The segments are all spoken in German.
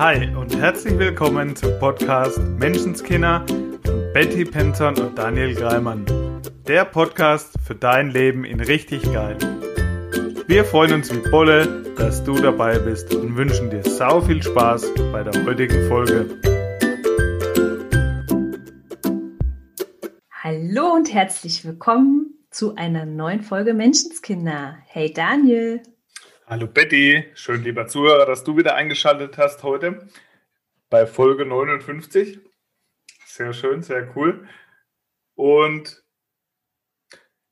Hi und herzlich willkommen zum Podcast Menschenskinder von Betty Penzhorn und Daniel Greimann. Der Podcast für dein Leben in richtig geil. Wir freuen uns wie Bolle, dass du dabei bist und wünschen dir sau viel Spaß bei der heutigen Folge. Hallo und herzlich willkommen zu einer neuen Folge Menschenskinder. Hey Daniel! Hallo Betty, schön lieber Zuhörer, dass du wieder eingeschaltet hast heute bei Folge 59. Sehr schön, sehr cool. Und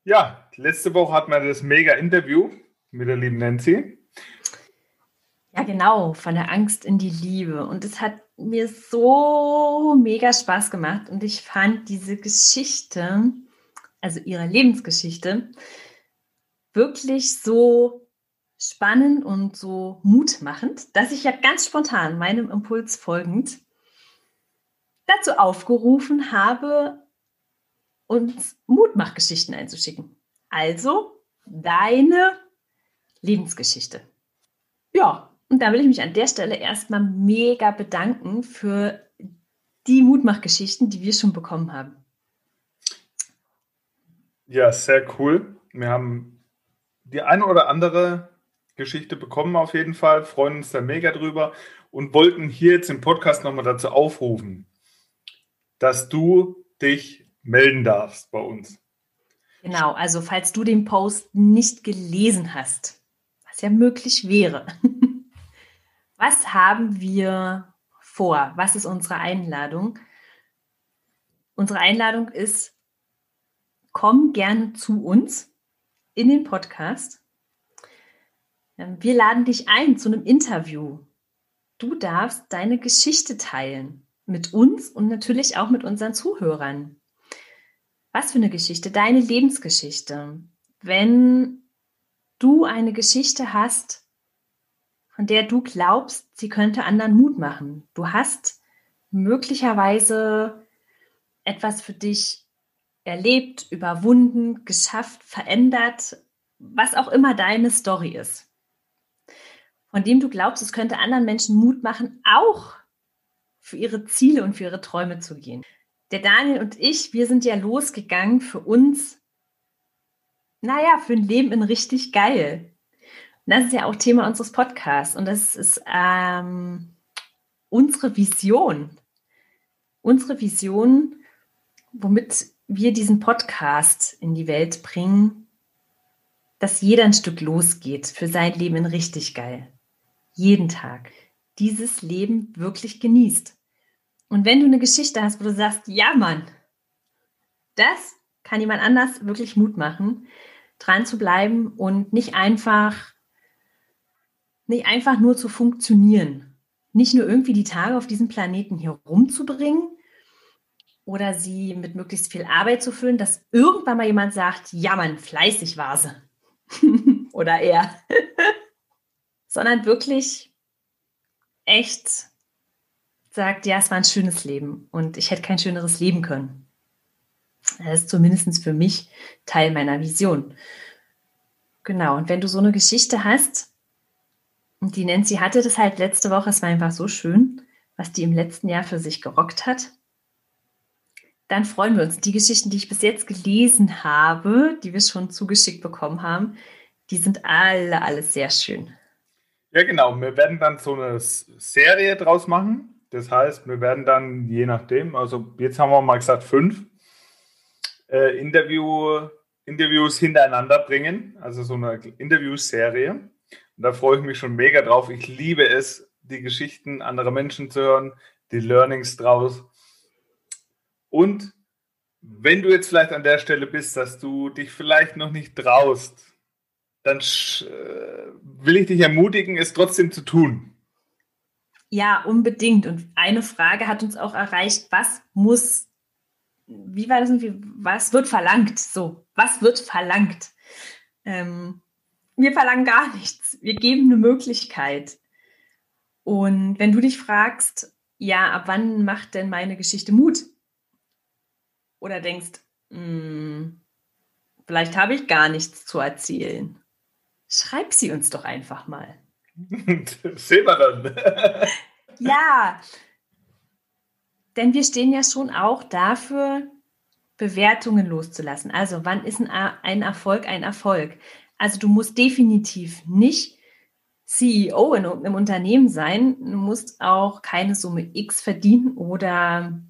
ja, letzte Woche hatten wir das mega Interview mit der lieben Nancy. Ja genau, von der Angst in die Liebe. Und es hat mir so mega Spaß gemacht und ich fand diese Geschichte, also ihre Lebensgeschichte, wirklich so spannend und so mutmachend, dass ich ja ganz spontan meinem Impuls folgend dazu aufgerufen habe, uns Mutmachgeschichten einzuschicken. Also deine Lebensgeschichte. Ja, und da will ich mich an der Stelle erstmal mega bedanken für die Mutmachgeschichten, die wir schon bekommen haben. Ja, sehr cool. Wir haben die eine oder andere Geschichte bekommen auf jeden Fall, freuen uns da mega drüber und wollten hier jetzt im Podcast nochmal dazu aufrufen, dass du dich melden darfst bei uns. Genau, also falls du den Post nicht gelesen hast, was ja möglich wäre, was haben wir vor? Was ist unsere Einladung? Unsere Einladung ist, komm gerne zu uns in den Podcast. Wir laden dich ein zu einem Interview. Du darfst deine Geschichte teilen mit uns und natürlich auch mit unseren Zuhörern. Was für eine Geschichte? Deine Lebensgeschichte. Wenn du eine Geschichte hast, von der du glaubst, sie könnte anderen Mut machen. Du hast möglicherweise etwas für dich erlebt, überwunden, geschafft, verändert, was auch immer deine Story ist, von dem du glaubst, es könnte anderen Menschen Mut machen, auch für ihre Ziele und für ihre Träume zu gehen. Der Daniel und ich, wir sind ja losgegangen für uns, für ein Leben in richtig geil. Und das ist ja auch Thema unseres Podcasts und das ist unsere Vision. Unsere Vision, womit wir diesen Podcast in die Welt bringen, dass jeder ein Stück losgeht für sein Leben in richtig geil. Jeden Tag dieses Leben wirklich genießt. Und wenn du eine Geschichte hast, wo du sagst, ja Mann, das kann jemand anders wirklich Mut machen, dran zu bleiben und nicht einfach nur zu funktionieren, nicht nur irgendwie die Tage auf diesem Planeten hier rumzubringen oder sie mit möglichst viel Arbeit zu füllen, dass irgendwann mal jemand sagt, ja Mann, fleißig war sie. Oder er. Sondern wirklich echt sagt, ja, es war ein schönes Leben und ich hätte kein schöneres Leben können. Das ist zumindest für mich Teil meiner Vision. Genau, und wenn du so eine Geschichte hast, und die Nancy hatte das halt letzte Woche, es war einfach so schön, was die im letzten Jahr für sich gerockt hat, dann freuen wir uns. Die Geschichten, die ich bis jetzt gelesen habe, die wir schon zugeschickt bekommen haben, die sind alle sehr schön. Ja, genau. Wir werden dann so eine Serie draus machen. Das heißt, wir werden dann, je nachdem, also jetzt haben wir mal gesagt 5 Interviews hintereinander bringen. Also so eine Interviewserie. Und da freue ich mich schon mega drauf. Ich liebe es, die Geschichten anderer Menschen zu hören, die Learnings draus. Und wenn du jetzt vielleicht an der Stelle bist, dass du dich vielleicht noch nicht traust, dann will ich dich ermutigen, es trotzdem zu tun. Ja, unbedingt. Und eine Frage hat uns auch erreicht, was wird verlangt? So, was wird verlangt? Wir verlangen gar nichts. Wir geben eine Möglichkeit. Und wenn du dich fragst, ja, ab wann macht denn meine Geschichte Mut? Oder denkst, vielleicht habe ich gar nichts zu erzählen. Schreib sie uns doch einfach mal. Sehen wir dann. Ja, denn wir stehen ja schon auch dafür, Bewertungen loszulassen. Also wann ist ein Erfolg ein Erfolg? Also du musst definitiv nicht CEO in irgendeinem Unternehmen sein. Du musst auch keine Summe X verdienen oder,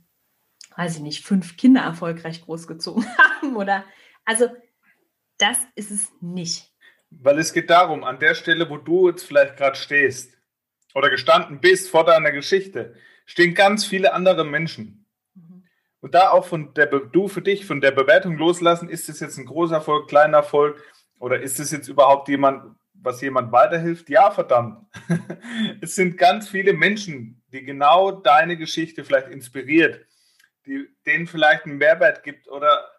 weiß ich nicht, 5 Kinder erfolgreich großgezogen haben oder, also das ist es nicht. Weil es geht darum, an der Stelle, wo du jetzt vielleicht gerade stehst oder gestanden bist vor deiner Geschichte, stehen ganz viele andere Menschen. Mhm. Und da auch von der Bewertung loslassen, ist es jetzt ein großer Erfolg, kleiner Erfolg oder ist es jetzt überhaupt jemand, was jemand weiterhilft? Ja, verdammt. Es sind ganz viele Menschen, die genau deine Geschichte vielleicht inspiriert, die denen vielleicht einen Mehrwert gibt oder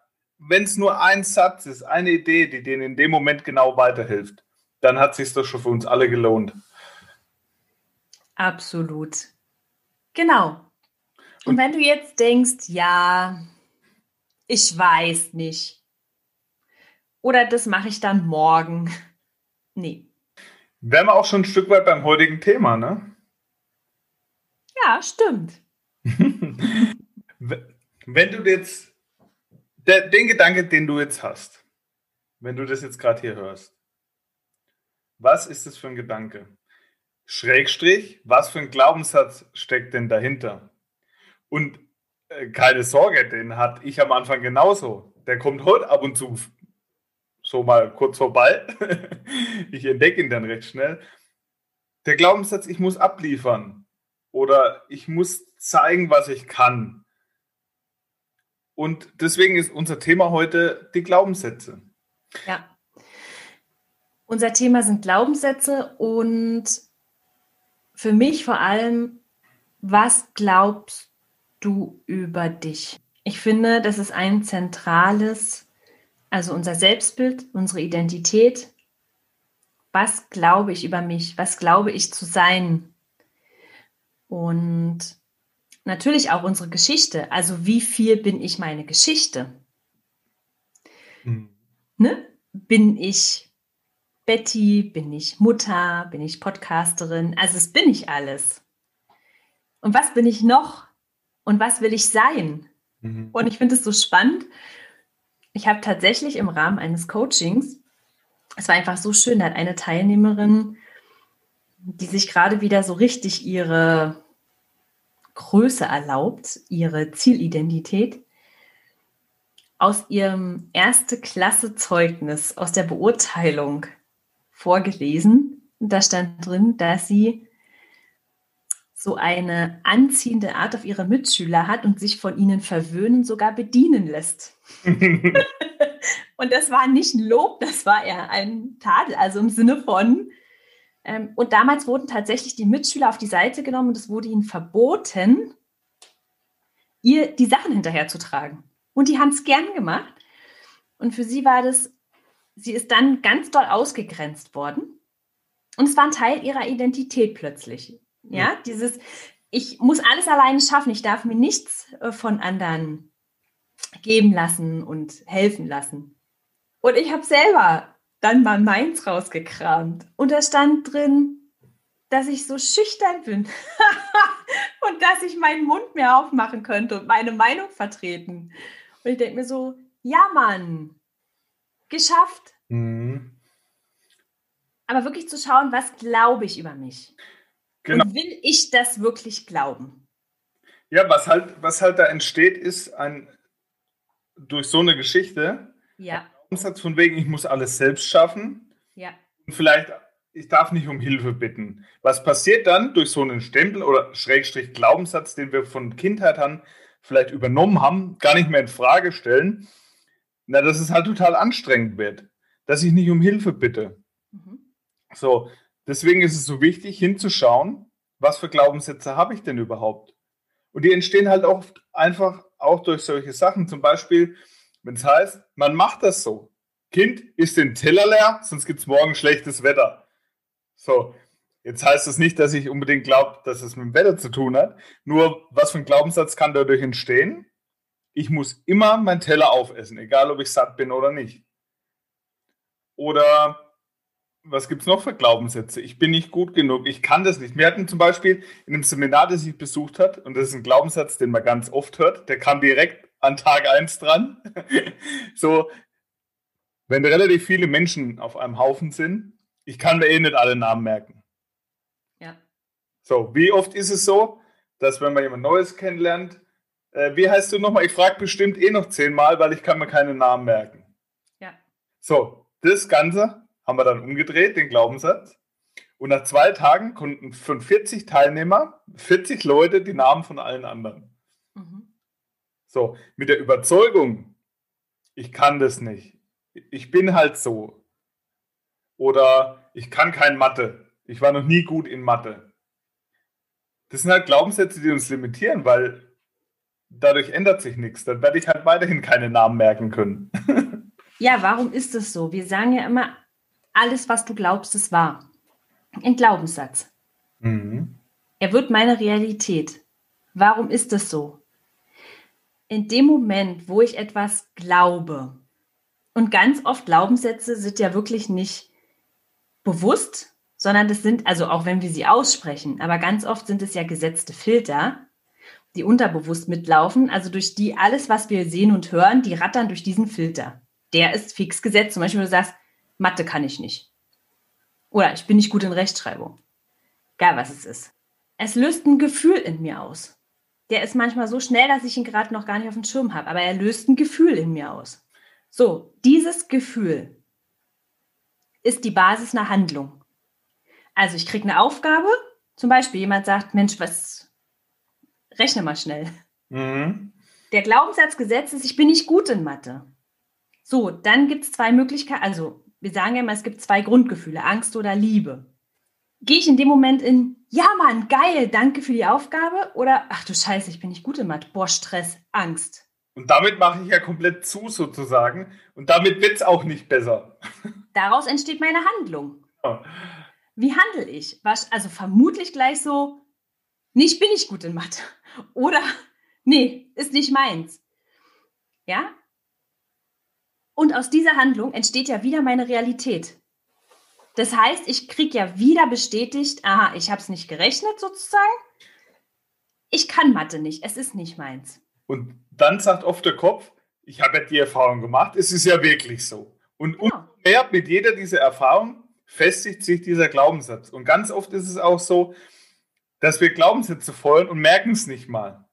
wenn es nur ein Satz ist, eine Idee, die denen in dem Moment genau weiterhilft, dann hat es sich doch schon für uns alle gelohnt. Absolut. Genau. Und wenn du jetzt denkst, ja, ich weiß nicht oder das mache ich dann morgen. Nee. Wären wir auch schon ein Stück weit beim heutigen Thema, ne? Ja, stimmt. Wenn du jetzt den Gedanke, den du jetzt hast, wenn du das jetzt gerade hier hörst, was ist das für ein Gedanke? Schrägstrich, was für ein Glaubenssatz steckt denn dahinter? Und keine Sorge, den hatte ich am Anfang genauso. Der kommt heute ab und zu so mal kurz vorbei. Ich entdecke ihn dann recht schnell. Der Glaubenssatz, ich muss abliefern oder ich muss zeigen, was ich kann. Und deswegen ist unser Thema heute die Glaubenssätze. Ja. Unser Thema sind Glaubenssätze und für mich vor allem, was glaubst du über dich? Ich finde, das ist ein zentrales, also unser Selbstbild, unsere Identität. Was glaube ich über mich? Was glaube ich zu sein? Und natürlich auch unsere Geschichte. Also wie viel bin ich meine Geschichte? Mhm. Ne? Bin ich Betty? Bin ich Mutter? Bin ich Podcasterin? Also das bin ich alles. Und was bin ich noch? Und was will ich sein? Mhm. Und ich finde es so spannend. Ich habe tatsächlich im Rahmen eines Coachings, es war einfach so schön, da hat eine Teilnehmerin, die sich gerade wieder so richtig ihre Größe erlaubt, ihre Zielidentität, aus ihrem Erste-Klasse-Zeugnis, aus der Beurteilung vorgelesen. Und da stand drin, dass sie so eine anziehende Art auf ihre Mitschüler hat und sich von ihnen verwöhnen, sogar bedienen lässt. Und das war nicht ein Lob, das war eher ein Tadel, also im Sinne von, und damals wurden tatsächlich die Mitschüler auf die Seite genommen und es wurde ihnen verboten, ihr die Sachen hinterherzutragen. Und die haben es gern gemacht. Und für sie war das, sie ist dann ganz doll ausgegrenzt worden. Und es war ein Teil ihrer Identität plötzlich. Ja, dieses, ich muss alles alleine schaffen, ich darf mir nichts von anderen geben lassen und helfen lassen. Und ich habe selber dann mal meins rausgekramt. Und da stand drin, dass ich so schüchtern bin und dass ich meinen Mund mehr aufmachen könnte und meine Meinung vertreten. Und ich denke mir so, ja Mann, geschafft. Mhm. Aber wirklich zu schauen, was glaube ich über mich? Genau. Und will ich das wirklich glauben? Ja, was halt da entsteht, ist durch so eine Geschichte, ja, ein Umsatz von wegen, ich muss alles selbst schaffen. Ja. Und vielleicht, ich darf nicht um Hilfe bitten. Was passiert dann durch so einen Stempel oder Schrägstrich Glaubenssatz, den wir von Kindheit an vielleicht übernommen haben, gar nicht mehr in Frage stellen, na, dass es halt total anstrengend wird, dass ich nicht um Hilfe bitte. Mhm. So. Deswegen ist es so wichtig, hinzuschauen, was für Glaubenssätze habe ich denn überhaupt? Und die entstehen halt oft einfach auch durch solche Sachen. Zum Beispiel, wenn es heißt, man macht das so. Kind, isst den Teller leer, sonst gibt es morgen schlechtes Wetter. So, jetzt heißt das nicht, dass ich unbedingt glaube, dass es mit dem Wetter zu tun hat. Nur, was für ein Glaubenssatz kann dadurch entstehen? Ich muss immer meinen Teller aufessen, egal ob ich satt bin oder nicht. Oder was gibt es noch für Glaubenssätze? Ich bin nicht gut genug, ich kann das nicht. Wir hatten zum Beispiel in einem Seminar, das ich besucht habe, und das ist ein Glaubenssatz, den man ganz oft hört, der kam direkt an Tag 1 dran. So, wenn relativ viele Menschen auf einem Haufen sind, ich kann mir nicht alle Namen merken. Ja. So, wie oft ist es so, dass wenn man jemand Neues kennenlernt, wie heißt du nochmal? Ich frage bestimmt noch 10-mal, weil ich kann mir keine Namen merken. Ja. So, das Ganze haben wir dann umgedreht, den Glaubenssatz. Und nach 2 Tagen konnten von 40 Teilnehmern, 40 Leute, die Namen von allen anderen. Mhm. So, mit der Überzeugung, ich kann das nicht. Ich bin halt so. Oder ich kann kein Mathe. Ich war noch nie gut in Mathe. Das sind halt Glaubenssätze, die uns limitieren, weil dadurch ändert sich nichts. Dann werde ich halt weiterhin keine Namen merken können. Ja, warum ist das so? Wir sagen ja immer, alles, was du glaubst, ist wahr. Ein Glaubenssatz. Mhm. Er wird meine Realität. Warum ist das so? In dem Moment, wo ich etwas glaube, und ganz oft Glaubenssätze sind ja wirklich nicht bewusst, sondern das sind, also auch wenn wir sie aussprechen, aber ganz oft sind es ja gesetzte Filter, die unterbewusst mitlaufen, also durch die alles, was wir sehen und hören, die rattern durch diesen Filter. Der ist fix gesetzt. Zum Beispiel, wenn du sagst, Mathe kann ich nicht. Oder ich bin nicht gut in Rechtschreibung. Egal, was es ist. Es löst ein Gefühl in mir aus. Der ist manchmal so schnell, dass ich ihn gerade noch gar nicht auf dem Schirm habe, aber er löst ein Gefühl in mir aus. So, dieses Gefühl ist die Basis einer Handlung. Also ich kriege eine Aufgabe, zum Beispiel jemand sagt, Mensch, was... Rechne mal schnell. Mhm. Der Glaubenssatz gesetzt ist, ich bin nicht gut in Mathe. So, dann gibt es 2 Möglichkeiten. Also, wir sagen ja immer, es gibt 2 Grundgefühle, Angst oder Liebe. Gehe ich in dem Moment in, ja Mann, geil, danke für die Aufgabe, oder, ach du Scheiße, ich bin nicht gut in Mathe, boah, Stress, Angst. Und damit mache ich ja komplett zu, sozusagen. Und damit wird es auch nicht besser. Daraus entsteht meine Handlung. Ja. Wie handle ich? Also vermutlich gleich so, nee, ich bin nicht gut in Mathe. Oder, nee, ist nicht meins. Ja? Und aus dieser Handlung entsteht ja wieder meine Realität. Das heißt, ich kriege ja wieder bestätigt, aha, ich habe es nicht gerechnet sozusagen. Ich kann Mathe nicht, es ist nicht meins. Und dann sagt oft der Kopf, ich habe ja die Erfahrung gemacht, es ist ja wirklich so. Und umso mehr mit jeder dieser Erfahrung festigt sich dieser Glaubenssatz. Und ganz oft ist es auch so, dass wir Glaubenssätze folgen und merken es nicht mal.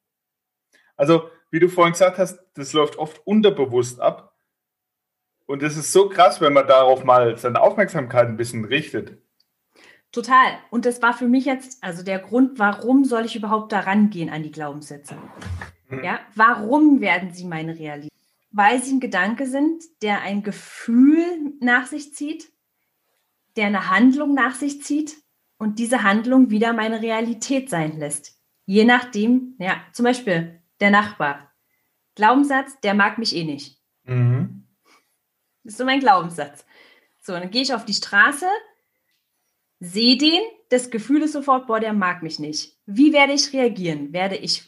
Also, wie du vorhin gesagt hast, das läuft oft unterbewusst ab. Und das ist so krass, wenn man darauf mal seine Aufmerksamkeit ein bisschen richtet. Total. Und das war für mich jetzt, also der Grund, warum soll ich überhaupt da rangehen an die Glaubenssätze? Ja, warum werden sie meine Realität? Weil sie ein Gedanke sind, der ein Gefühl nach sich zieht, der eine Handlung nach sich zieht, und diese Handlung wieder meine Realität sein lässt. Je nachdem, ja, zum Beispiel der Nachbar. Glaubenssatz, der mag mich eh nicht. Mhm. Das ist so mein Glaubenssatz. So, dann gehe ich auf die Straße, sehe den, das Gefühl ist sofort, boah, der mag mich nicht. Wie werde ich reagieren?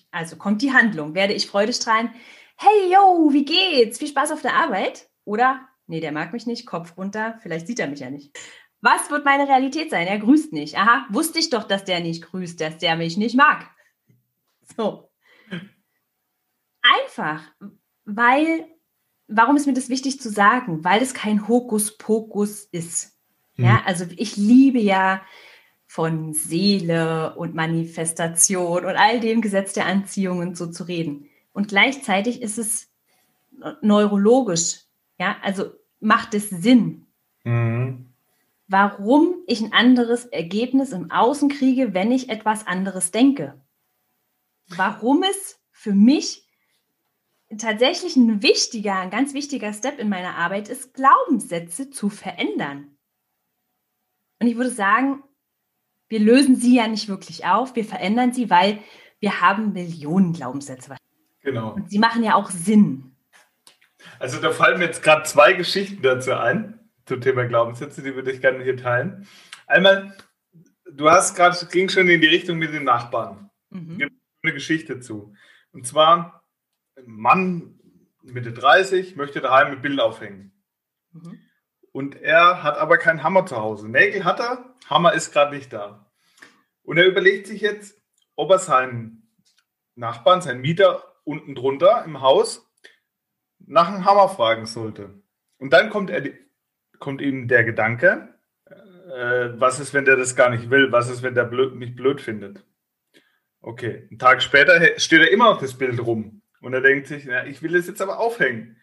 Also kommt die Handlung, werde ich Freude strahlen? Hey, yo, wie geht's? Viel Spaß auf der Arbeit? Oder, nee, der mag mich nicht, Kopf runter, vielleicht sieht er mich ja nicht. Was wird meine Realität sein? Er grüßt nicht. Aha, wusste ich doch, dass der nicht grüßt, dass der mich nicht mag. So. Einfach, warum ist mir das wichtig zu sagen? Weil es kein Hokuspokus ist. Ja, also ich liebe ja von Seele und Manifestation und all dem Gesetz der Anziehung und so zu reden. Und gleichzeitig ist es neurologisch. Ja, also macht es Sinn. Mhm. Warum ich ein anderes Ergebnis im Außen kriege, wenn ich etwas anderes denke. Warum es für mich tatsächlich ein ganz wichtiger Step in meiner Arbeit ist, Glaubenssätze zu verändern. Und ich würde sagen, wir lösen sie ja nicht wirklich auf, wir verändern sie, weil wir haben Millionen Glaubenssätze. Genau. Und sie machen ja auch Sinn. Also da fallen mir jetzt gerade 2 Geschichten dazu ein. Zum Thema Glaubenssätze, die würde ich gerne hier teilen. Einmal, ging schon in die Richtung mit den Nachbarn. Mhm. Gibt eine Geschichte zu. Und zwar, ein Mann Mitte 30 möchte daheim ein Bild aufhängen. Mhm. Und er hat aber keinen Hammer zu Hause. Nägel hat er, Hammer ist gerade nicht da. Und er überlegt sich jetzt, ob er seinen Nachbarn, seinen Mieter unten drunter im Haus nach einem Hammer fragen sollte. Und dann kommt ihm der Gedanke, was ist, wenn der das gar nicht will? Was ist, wenn der mich blöd findet? Okay, einen Tag später steht er immer auf das Bild rum. Und er denkt sich, na, ich will es jetzt aber aufhängen.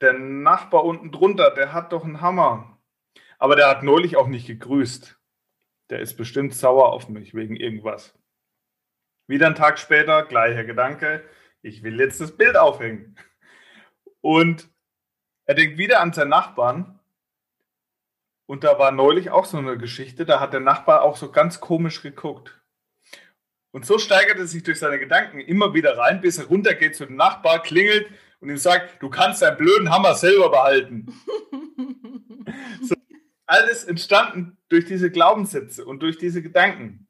Der Nachbar unten drunter, der hat doch einen Hammer. Aber der hat neulich auch nicht gegrüßt. Der ist bestimmt sauer auf mich wegen irgendwas. Wieder einen Tag später, gleicher Gedanke. Ich will jetzt das Bild aufhängen. Und er denkt wieder an seinen Nachbarn. Und da war neulich auch so eine Geschichte, da hat der Nachbar auch so ganz komisch geguckt. Und so steigert er sich durch seine Gedanken immer wieder rein, bis er runtergeht zu dem Nachbar, klingelt und ihm sagt, du kannst deinen blöden Hammer selber behalten. So, alles entstanden durch diese Glaubenssätze und durch diese Gedanken.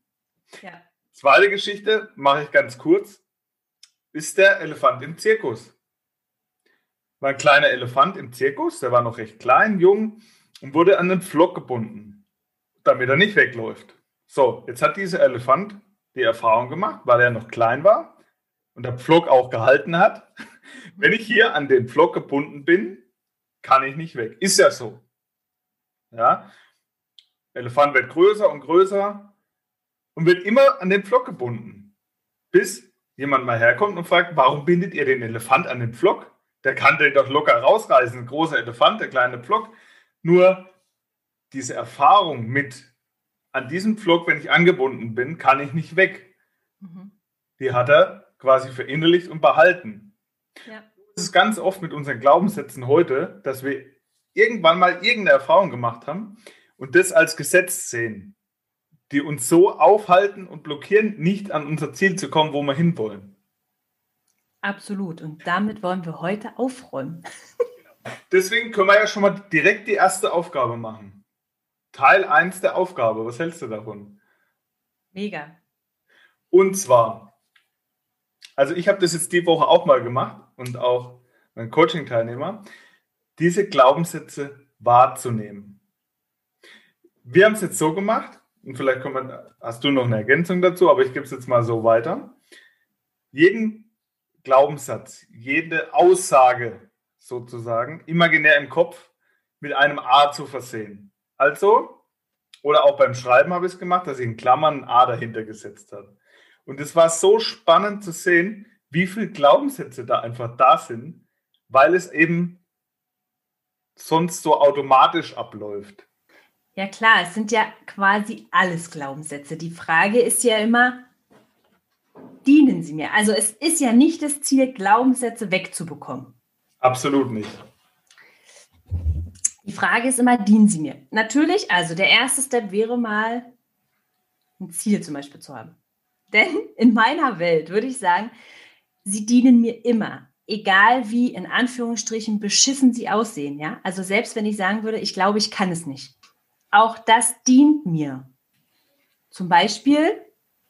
Ja. Zweite Geschichte, mache ich ganz kurz, ist der Elefant im Zirkus. War ein kleiner Elefant im Zirkus, der war noch recht klein, jung und wurde an den Pflock gebunden, damit er nicht wegläuft. So, jetzt hat dieser Elefant die Erfahrung gemacht, weil er noch klein war und der Pflock auch gehalten hat. Wenn ich hier an den Pflock gebunden bin, kann ich nicht weg. Ist ja so. Ja? Elefant wird größer und größer und wird immer an den Pflock gebunden. Bis jemand mal herkommt und fragt, warum bindet ihr den Elefant an den Pflock? Der kann den doch locker rausreißen. Ein großer Elefant, der kleine Pflock. Nur diese Erfahrung mit an diesem Pflock, wenn ich angebunden bin, kann ich nicht weg. Mhm. Die hat er quasi verinnerlicht und behalten. Ja. Das ist ganz oft mit unseren Glaubenssätzen heute, dass wir irgendwann mal irgendeine Erfahrung gemacht haben und das als Gesetz sehen, die uns so aufhalten und blockieren, nicht an unser Ziel zu kommen, wo wir hinwollen. Absolut. Und damit wollen wir heute aufräumen. Deswegen können wir ja schon mal direkt die erste Aufgabe machen. Teil 1 der Aufgabe. Was hältst du davon? Mega. Und zwar, also ich habe das jetzt die Woche auch mal gemacht und auch mein Coaching-Teilnehmer, diese Glaubenssätze wahrzunehmen. Wir haben es jetzt so gemacht, und vielleicht hast du noch eine Ergänzung dazu, aber ich gebe es jetzt mal so weiter. Jeden Glaubenssatz, jede Aussage sozusagen, imaginär im Kopf mit einem A zu versehen. Also, oder auch beim Schreiben habe ich es gemacht, dass ich in Klammern ein A dahinter gesetzt habe. Und es war so spannend zu sehen, wie viele Glaubenssätze da einfach da sind, weil es eben sonst so automatisch abläuft. Ja klar, es sind ja quasi alles Glaubenssätze. Die Frage ist ja immer, dienen sie mir? Also es ist ja nicht das Ziel, Glaubenssätze wegzubekommen. Absolut nicht. Die Frage ist immer, dienen sie mir? Natürlich, also der erste Step wäre mal, ein Ziel zum Beispiel zu haben. Denn in meiner Welt würde ich sagen, sie dienen mir immer. Egal wie, in Anführungsstrichen, beschissen sie aussehen. Ja? Also selbst wenn ich sagen würde, ich glaube, ich kann es nicht. Auch das dient mir. Zum Beispiel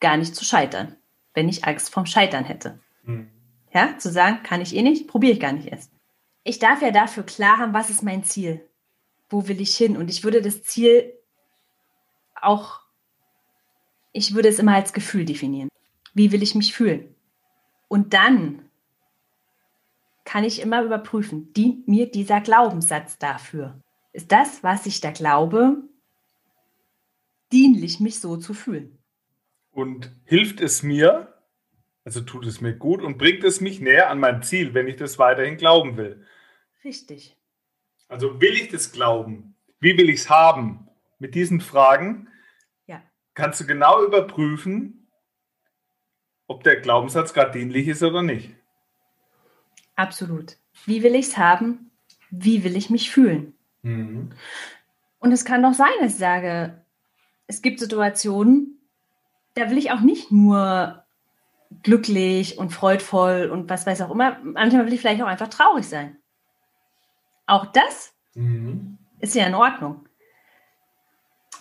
gar nicht zu scheitern, wenn ich Angst vorm Scheitern hätte. Ja, zu sagen, kann ich eh nicht, probiere ich gar nicht erst. Ich darf ja dafür klar haben, was ist mein Ziel? Wo will ich hin? Und ich würde das Ziel auch, ich würde es immer als Gefühl definieren. Wie will ich mich fühlen? Und dann kann ich immer überprüfen, dient mir dieser Glaubenssatz dafür? Ist das, was ich da glaube, dienlich, mich so zu fühlen? Und hilft es mir? Also tut es mir gut und bringt es mich näher an mein Ziel, wenn ich das weiterhin glauben will. Richtig. Also will ich das glauben? Wie will ich es haben? Mit diesen Fragen kannst du genau überprüfen, ob der Glaubenssatz gerade dienlich ist oder nicht. Absolut. Wie will ich es haben? Wie will ich mich fühlen? Mhm. Und es kann doch sein, dass ich sage, es gibt Situationen, da will ich auch nicht nur glücklich und freudvoll und was weiß auch immer. Manchmal will ich vielleicht auch einfach traurig sein. Auch das ist ja in Ordnung.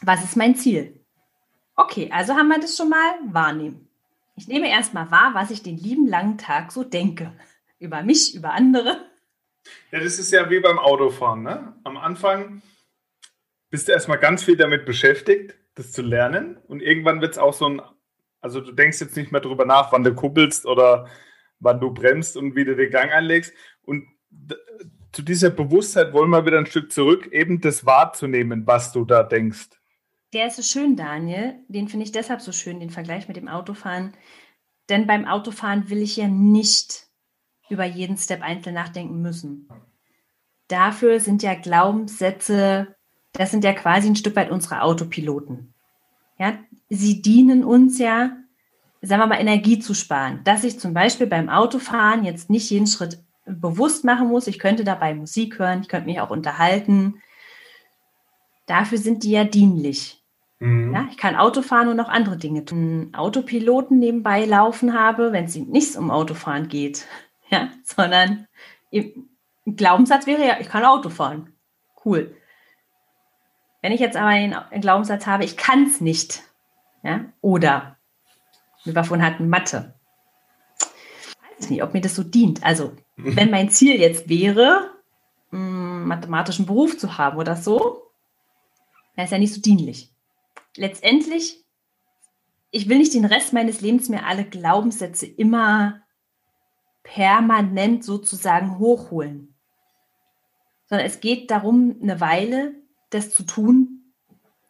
Was ist mein Ziel? Okay, also haben wir das schon mal wahrnehmen. Ich nehme erstmal wahr, was ich den lieben langen Tag so denke. Über mich, über andere. Ja, das ist ja wie beim Autofahren, ne? Am Anfang bist du erstmal ganz viel damit beschäftigt, das zu lernen. Und irgendwann wird es auch so ein, also du denkst jetzt nicht mehr drüber nach, wann du kuppelst oder wann du bremst und wie du den Gang anlegst. Und zu dieser Bewusstheit wollen wir wieder ein Stück zurück, eben das wahrzunehmen, was du da denkst. Der ist so schön, Daniel. Den finde ich deshalb so schön, den Vergleich mit dem Autofahren. Denn beim Autofahren will ich ja nicht über jeden Step einzeln nachdenken müssen. Dafür sind ja Glaubenssätze, das sind ja quasi ein Stück weit unsere Autopiloten. Ja, sie dienen uns ja, sagen wir mal, Energie zu sparen. Dass ich zum Beispiel beim Autofahren jetzt nicht jeden Schritt bewusst machen muss. Ich könnte dabei Musik hören, ich könnte mich auch unterhalten. Dafür sind die ja dienlich. Mhm. Ja, ich kann Autofahren und auch andere Dinge tun. Autopiloten nebenbei laufen habe, wenn es nicht um Autofahren geht, ja, sondern ein Glaubenssatz wäre ja, ich kann Autofahren. Cool. Wenn ich jetzt aber den Glaubenssatz habe, ich kann es nicht, ja, oder wir davon hatten Mathe. Ich weiß nicht, ob mir das so dient. Also wenn mein Ziel jetzt wäre, einen mathematischen Beruf zu haben oder so, dann ist ja nicht so dienlich. Letztendlich, ich will nicht den Rest meines Lebens mehr alle Glaubenssätze immer permanent sozusagen hochholen. Sondern es geht darum, eine Weile das zu tun,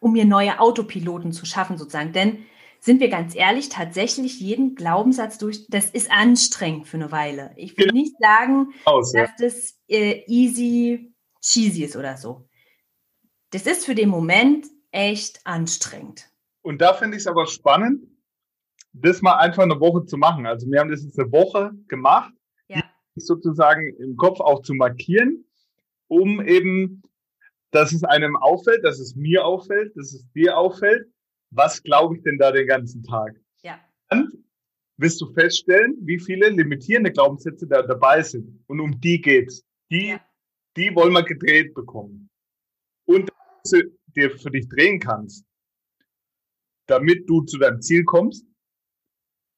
um mir neue Autopiloten zu schaffen sozusagen. Denn sind wir ganz ehrlich, tatsächlich jeden Glaubenssatz durch, das ist anstrengend für eine Weile. Ich will nicht sagen, dass das easy cheesy ist oder so. Das ist für den Moment echt anstrengend. Und da finde ich es aber spannend, das mal einfach eine Woche zu machen. Also wir haben das jetzt eine Woche gemacht, ja, sozusagen im Kopf auch zu markieren, um eben, dass es einem auffällt, dass es mir auffällt, dass es dir auffällt, was glaube ich denn da den ganzen Tag? Ja. Dann wirst du feststellen, wie viele limitierende Glaubenssätze da dabei sind. Und um die geht's. Die wollen wir gedreht bekommen. Und dass du dir für dich drehen kannst, damit du zu deinem Ziel kommst,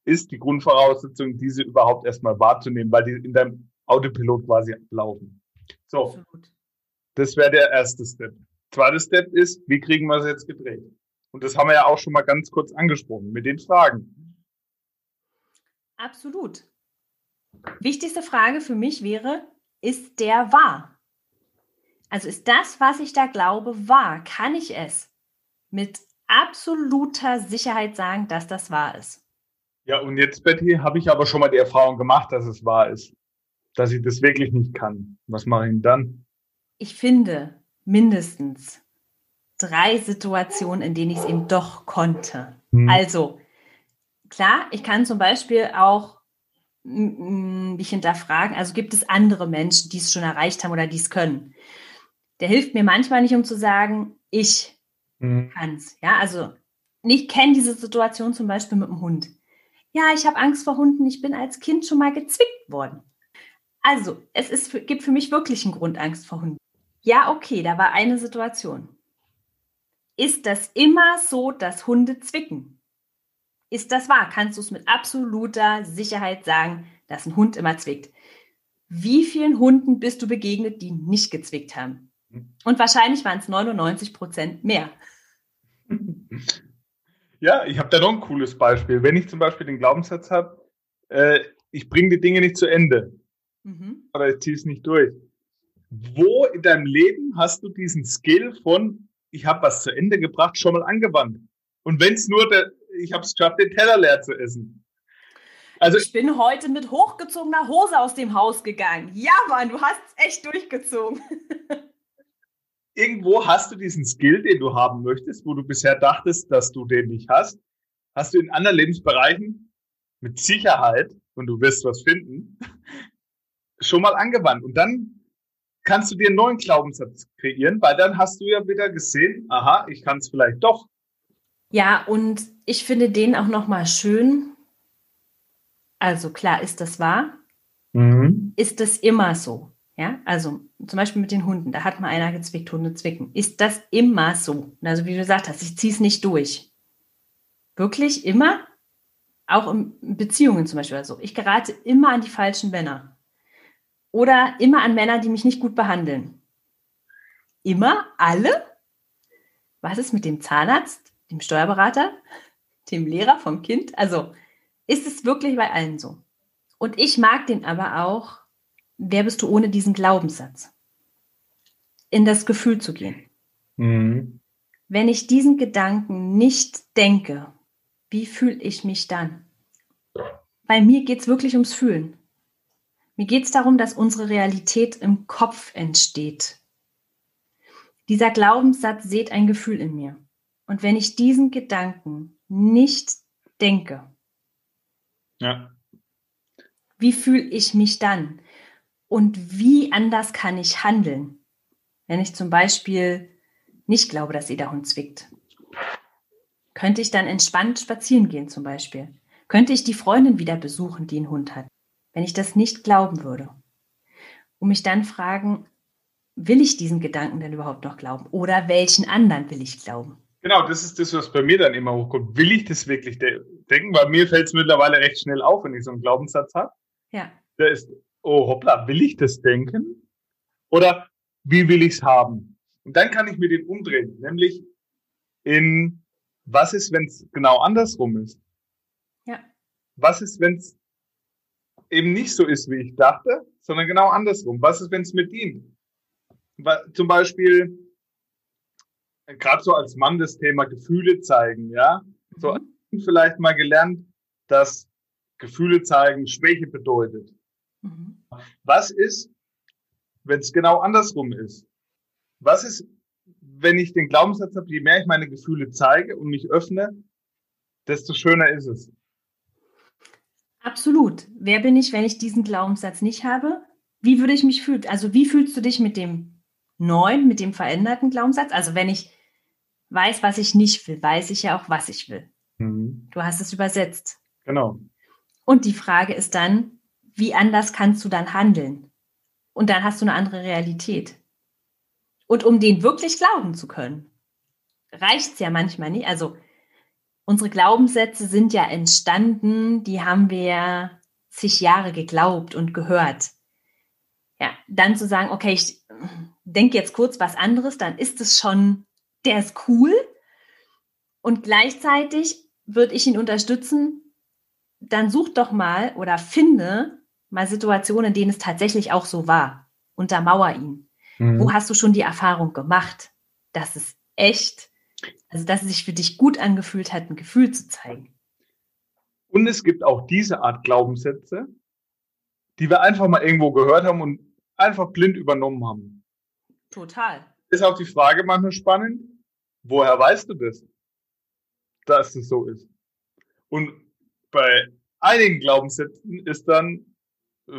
ist die Grundvoraussetzung, diese überhaupt erstmal wahrzunehmen, weil die in deinem Autopilot quasi laufen. So, absolut. Das wäre der erste Step. Zweiter Step ist, wie kriegen wir es jetzt gedreht? Und das haben wir ja auch schon mal ganz kurz angesprochen mit den Fragen. Absolut. Wichtigste Frage für mich wäre, ist der wahr? Also ist das, was ich da glaube, wahr? Kann ich es mit absoluter Sicherheit sagen, dass das wahr ist? Ja, und jetzt, Betty, habe ich aber schon mal die Erfahrung gemacht, dass es wahr ist. Dass ich das wirklich nicht kann. Was mache ich denn dann? Ich finde mindestens 3 Situationen, in denen ich es eben doch konnte. Also, klar, ich kann zum Beispiel auch mich hinterfragen, also gibt es andere Menschen, die es schon erreicht haben oder die es können? Der hilft mir manchmal nicht, um zu sagen, ich kann es. Ja, also, ich kenne diese Situation zum Beispiel mit dem Hund. Ja, ich habe Angst vor Hunden, ich bin als Kind schon mal gezwickt worden. Also, es gibt für mich wirklich einen Grund, Angst vor Hunden. Ja, okay, da war eine Situation. Ist das immer so, dass Hunde zwicken? Ist das wahr? Kannst du es mit absoluter Sicherheit sagen, dass ein Hund immer zwickt? Wie vielen Hunden bist du begegnet, die nicht gezwickt haben? Und wahrscheinlich waren es 99% mehr. Ja, ich habe da noch ein cooles Beispiel. Wenn ich zum Beispiel den Glaubenssatz habe, ich bringe die Dinge nicht zu Ende. Oder ich ziehe es nicht durch. Wo in deinem Leben hast du diesen Skill von ich habe was zu Ende gebracht, schon mal angewandt. Und wenn es nur, ich habe es geschafft, den Teller leer zu essen. Also ich bin heute mit hochgezogener Hose aus dem Haus gegangen. Ja, Mann, du hast es echt durchgezogen. Irgendwo hast du diesen Skill, den du haben möchtest, wo du bisher dachtest, dass du den nicht hast. Hast du in anderen Lebensbereichen mit Sicherheit, und du wirst was finden, schon mal angewandt. Und dann kannst du dir einen neuen Glaubenssatz kreieren, weil dann hast du ja wieder gesehen, aha, ich kann es vielleicht doch. Ja, und ich finde den auch nochmal schön. Also klar, ist das wahr? Ist das immer so? Ja, also zum Beispiel mit den Hunden, da hat mal einer gezwickt, Hunde zwicken. Ist das immer so? Also wie du gesagt hast, ich ziehe es nicht durch. Wirklich immer? Auch in Beziehungen zum Beispiel. Also ich gerate immer an die falschen Männer. Oder immer an Männer, die mich nicht gut behandeln. Immer? Alle? was ist mit dem Zahnarzt, dem Steuerberater, dem Lehrer vom Kind? Also ist es wirklich bei allen so? Und ich mag den aber auch, wer bist du ohne diesen Glaubenssatz? In das Gefühl zu gehen. Mhm. Wenn ich diesen Gedanken nicht denke, wie fühle ich mich dann? Bei mir geht es wirklich ums Fühlen. Mir geht es darum, dass unsere Realität im Kopf entsteht. Dieser Glaubenssatz sät ein Gefühl in mir. Und wenn ich diesen Gedanken nicht denke, ja, wie fühle ich mich dann? Und wie anders kann ich handeln, wenn ich zum Beispiel nicht glaube, dass jeder Hund zwickt? Könnte ich dann entspannt spazieren gehen zum Beispiel? Könnte ich die Freundin wieder besuchen, die einen Hund hat, wenn ich das nicht glauben würde? Und mich dann fragen, will ich diesen Gedanken denn überhaupt noch glauben? Oder welchen anderen will ich glauben? Genau, das ist das, was bei mir dann immer hochkommt. Will ich das wirklich denken? Weil mir fällt es mittlerweile recht schnell auf, wenn ich so einen Glaubenssatz habe. Ja. Der ist, oh hoppla, will ich das denken? Oder wie will ich es haben? Und dann kann ich mir den umdrehen, nämlich in was ist, wenn es genau andersrum ist? Ja. Was ist, wenn es eben nicht so ist, wie ich dachte, sondern genau andersrum? Was ist, wenn es mir dient? Zum Beispiel, gerade so als Mann das Thema Gefühle zeigen, ja. So vielleicht mal gelernt, dass Gefühle zeigen Schwäche bedeutet. Mhm. Was ist, wenn es genau andersrum ist? Was ist, wenn ich den Glaubenssatz habe, je mehr ich meine Gefühle zeige und mich öffne, desto schöner ist es? Absolut. Wer bin ich, wenn ich diesen Glaubenssatz nicht habe? Wie würde ich mich fühlen? Also wie fühlst du dich mit dem neuen, mit dem veränderten Glaubenssatz? Also wenn ich weiß, was ich nicht will, weiß ich ja auch, was ich will. Mhm. Du hast es übersetzt. Genau. Und die Frage ist dann, wie anders kannst du dann handeln? Und dann hast du eine andere Realität. Und um den wirklich glauben zu können, reicht es ja manchmal nicht. Also unsere Glaubenssätze sind ja entstanden, die haben wir ja zig Jahre geglaubt und gehört. Ja, dann zu sagen, okay, ich denke jetzt kurz was anderes, dann ist es schon, der ist cool. Und gleichzeitig würde ich ihn unterstützen, dann such doch mal oder finde mal Situationen, in denen es tatsächlich auch so war. Untermauer ihn. Mhm. Wo hast du schon die Erfahrung gemacht, dass es echt, also dass es sich für dich gut angefühlt hat, ein Gefühl zu zeigen? Und es gibt auch diese Art Glaubenssätze, die wir einfach mal irgendwo gehört haben und einfach blind übernommen haben. Total. Ist auch die Frage manchmal spannend, woher weißt du das, dass es so ist? Und bei einigen Glaubenssätzen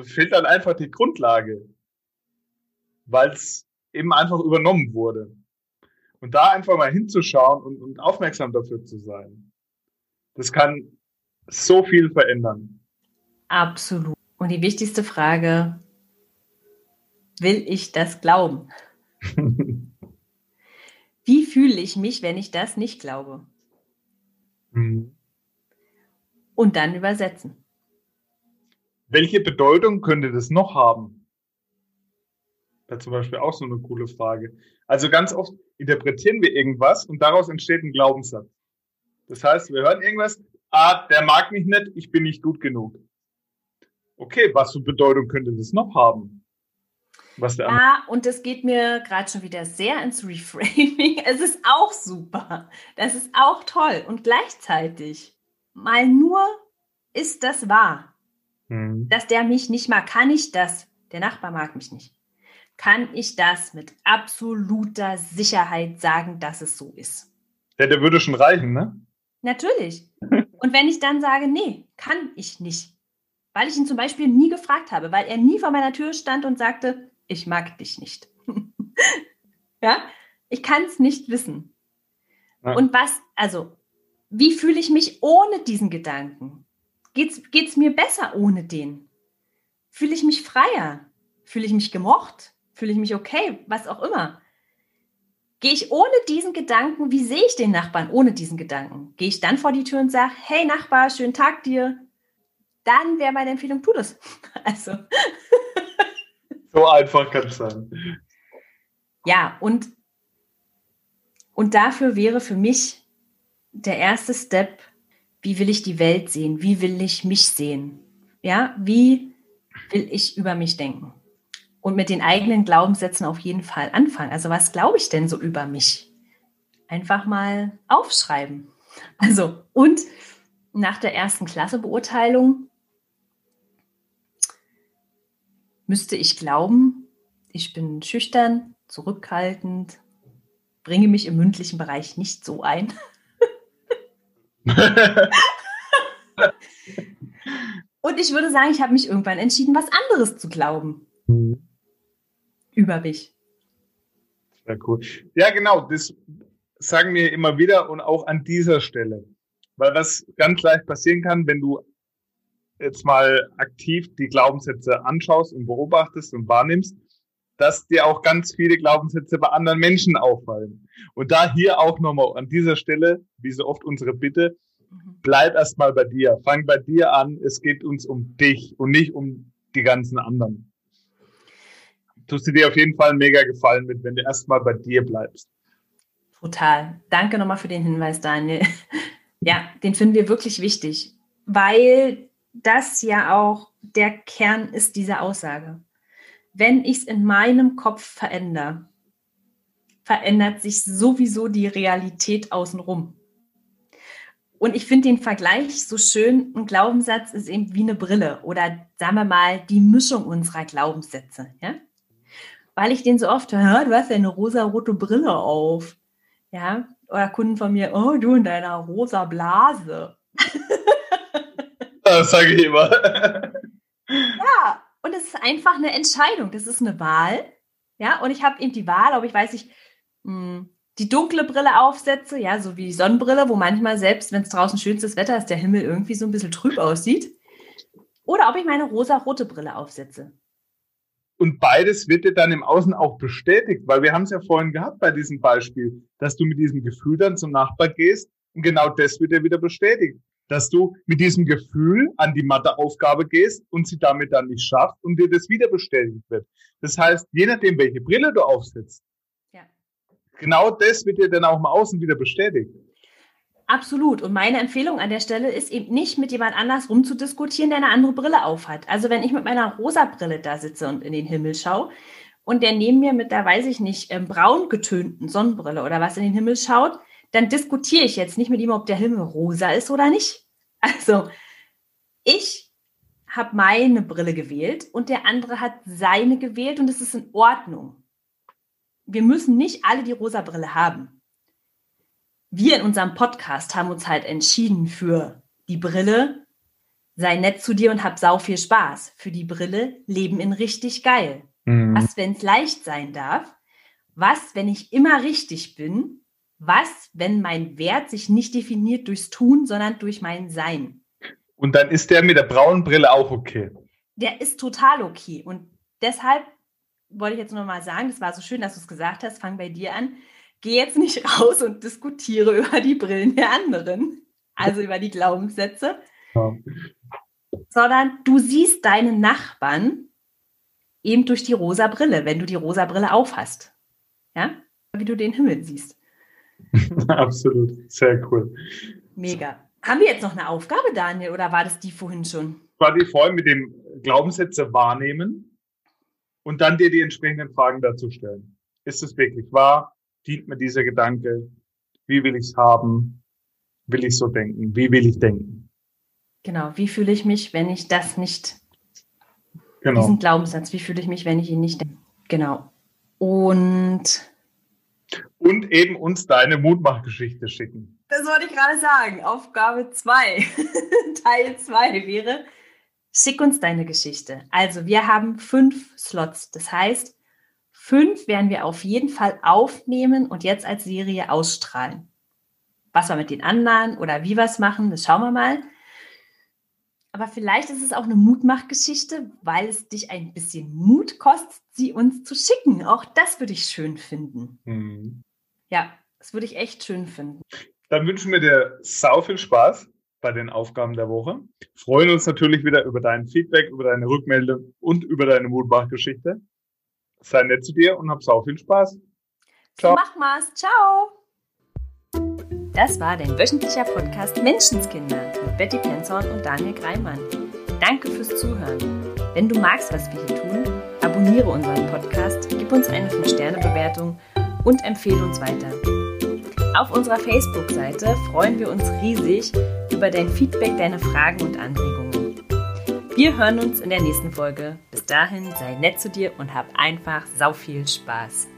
fehlt dann einfach die Grundlage, weil es eben einfach übernommen wurde. Und da einfach mal hinzuschauen und aufmerksam dafür zu sein, das kann so viel verändern. Absolut. Und die wichtigste Frage, will ich das glauben? Wie fühle ich mich, wenn ich das nicht glaube? Mhm. Und dann übersetzen. Welche Bedeutung könnte das noch haben? Das ist zum Beispiel auch so eine coole Frage. Also ganz oft interpretieren wir irgendwas und daraus entsteht ein Glaubenssatz. Das heißt, wir hören irgendwas, der mag mich nicht, ich bin nicht gut genug. Okay, was für Bedeutung könnte das noch haben? Und das geht mir gerade schon wieder sehr ins Reframing. Es ist auch super. Das ist auch toll. Und gleichzeitig mal nur, ist das wahr? Mhm. Dass der mich nicht mag. Kann ich das? Der Nachbar mag mich nicht. Kann ich das mit absoluter Sicherheit sagen, dass es so ist? Ja, der würde schon reichen, ne? Natürlich. Und wenn ich dann sage, nee, kann ich nicht. Weil ich ihn zum Beispiel nie gefragt habe, weil er nie vor meiner Tür stand und sagte, ich mag dich nicht. Ja, ich kann es nicht wissen. Ja. Und wie fühle ich mich ohne diesen Gedanken? Geht's mir besser ohne den? Fühle ich mich freier? Fühle ich mich gemocht? Fühle ich mich okay? Was auch immer. Gehe ich ohne diesen Gedanken, wie sehe ich den Nachbarn ohne diesen Gedanken? Gehe ich dann vor die Tür und sage, hey Nachbar, schönen Tag dir. Dann wäre meine Empfehlung, tu das. Also. So einfach kann es sein. Ja, und Und dafür wäre für mich der erste Step, wie will ich die Welt sehen? Wie will ich mich sehen? Ja, wie will ich über mich denken? Und mit den eigenen Glaubenssätzen auf jeden Fall anfangen. Also was glaube ich denn so über mich? Einfach mal aufschreiben. Also und nach der ersten Klasse Beurteilung müsste ich glauben, ich bin schüchtern, zurückhaltend, bringe mich im mündlichen Bereich nicht so ein. Und ich würde sagen, ich habe mich irgendwann entschieden, was anderes zu glauben. Mhm. Über mich. Ja, cool. Ja, genau, das sagen wir immer wieder und auch an dieser Stelle. Weil was ganz leicht passieren kann, wenn du jetzt mal aktiv die Glaubenssätze anschaust und beobachtest und wahrnimmst, dass dir auch ganz viele Glaubenssätze bei anderen Menschen auffallen. Und da hier auch nochmal an dieser Stelle, wie so oft unsere Bitte, bleib erstmal bei dir, fang bei dir an, es geht uns um dich und nicht um die ganzen anderen. Tust du dir auf jeden Fall mega gefallen mit, wenn du erstmal bei dir bleibst. Total. Danke nochmal für den Hinweis, Daniel. Ja, den finden wir wirklich wichtig, weil das ja auch der Kern ist dieser Aussage. Wenn ich es in meinem Kopf verändere, verändert sich sowieso die Realität außenrum. Und ich finde den Vergleich so schön, ein Glaubenssatz ist eben wie eine Brille oder sagen wir mal die Mischung unserer Glaubenssätze. Ja? Weil ich den so oft höre, du hast ja eine rosa-rote Brille auf. Ja? Oder Kunden von mir, oh, du in deiner rosa Blase. Das sage ich immer. Ja. Und es ist einfach eine Entscheidung, das ist eine Wahl. Ja, und ich habe eben die Wahl, ob ich, weiß ich, die dunkle Brille aufsetze, ja, so wie die Sonnenbrille, wo manchmal, selbst wenn es draußen schönstes Wetter ist, der Himmel irgendwie so ein bisschen trüb aussieht. Oder ob ich meine rosa-rote Brille aufsetze. Und beides wird dir dann im Außen auch bestätigt, weil wir haben es ja vorhin gehabt bei diesem Beispiel, dass du mit diesem Gefühl dann zum Nachbar gehst und genau das wird dir wieder bestätigt. Dass du mit diesem Gefühl an die Matheaufgabe gehst und sie damit dann nicht schaffst und dir das wieder bestätigt wird. Das heißt, je nachdem, welche Brille du aufsetzt, ja, genau das wird dir dann auch im Außen wieder bestätigt. Absolut. Und meine Empfehlung an der Stelle ist eben nicht, mit jemand anders rumzudiskutieren, der eine andere Brille aufhat. Also wenn ich mit meiner rosa Brille da sitze und in den Himmel schaue und der neben mir mit der, weiß ich nicht, braun getönten Sonnenbrille oder was in den Himmel schaut, dann diskutiere ich jetzt nicht mit ihm, ob der Himmel rosa ist oder nicht. Also ich habe meine Brille gewählt und der andere hat seine gewählt und es ist in Ordnung. Wir müssen nicht alle die rosa Brille haben. Wir in unserem Podcast haben uns halt entschieden für die Brille, sei nett zu dir und hab sau viel Spaß. Für die Brille, Leben in richtig geil. Mhm. Was, wenn es leicht sein darf? Was, wenn ich immer richtig bin? Was, wenn mein Wert sich nicht definiert durchs Tun, sondern durch mein Sein? Und dann ist der mit der braunen Brille auch okay. Der ist total okay. Und deshalb wollte ich jetzt nochmal sagen, das war so schön, dass du es gesagt hast, fang bei dir an. Geh jetzt nicht raus und diskutiere über die Brillen der anderen, also über die Glaubenssätze, ja, sondern du siehst deinen Nachbarn eben durch die rosa Brille, wenn du die rosa Brille aufhast. Ja? Wie du den Himmel siehst. Absolut, sehr cool. Mega. Haben wir jetzt noch eine Aufgabe, Daniel, oder war das die vorhin schon? War die vorhin mit dem Glaubenssätze wahrnehmen und dann dir die entsprechenden Fragen dazu stellen. Ist es wirklich wahr? Dient mir dieser Gedanke? Wie will ich es haben? Will ich so denken? Wie will ich denken? Genau, wie fühle ich mich, wenn ich das nicht... Genau. Diesen Glaubenssatz, wie fühle ich mich, wenn ich ihn nicht denke? Genau. Und eben uns deine Mutmachgeschichte schicken. Das wollte ich gerade sagen. Aufgabe 2, Teil 2 wäre, schick uns deine Geschichte. Also wir haben 5 Slots. Das heißt, 5 werden wir auf jeden Fall aufnehmen und jetzt als Serie ausstrahlen. Was wir mit den anderen oder wie wir es machen, das schauen wir mal. Aber vielleicht ist es auch eine Mutmachgeschichte, weil es dich ein bisschen Mut kostet, sie uns zu schicken. Auch das würde ich schön finden. Mhm. Ja, das würde ich echt schön finden. Dann wünschen wir dir sau viel Spaß bei den Aufgaben der Woche. Freuen uns natürlich wieder über dein Feedback, über deine Rückmeldung und über deine Mutmachgeschichte. Sei nett zu dir und hab sau viel Spaß. Ciao. So, mach mal's. Ciao. Das war dein wöchentlicher Podcast Menschenskinder mit Betty Penzhorn und Daniel Greimann. Danke fürs Zuhören. Wenn du magst, was wir hier tun, abonniere unseren Podcast, gib uns eine 5-Sterne-Bewertung und empfehle uns weiter. Auf unserer Facebook-Seite freuen wir uns riesig über dein Feedback, deine Fragen und Anregungen. Wir hören uns in der nächsten Folge. Bis dahin, sei nett zu dir und hab einfach sau viel Spaß.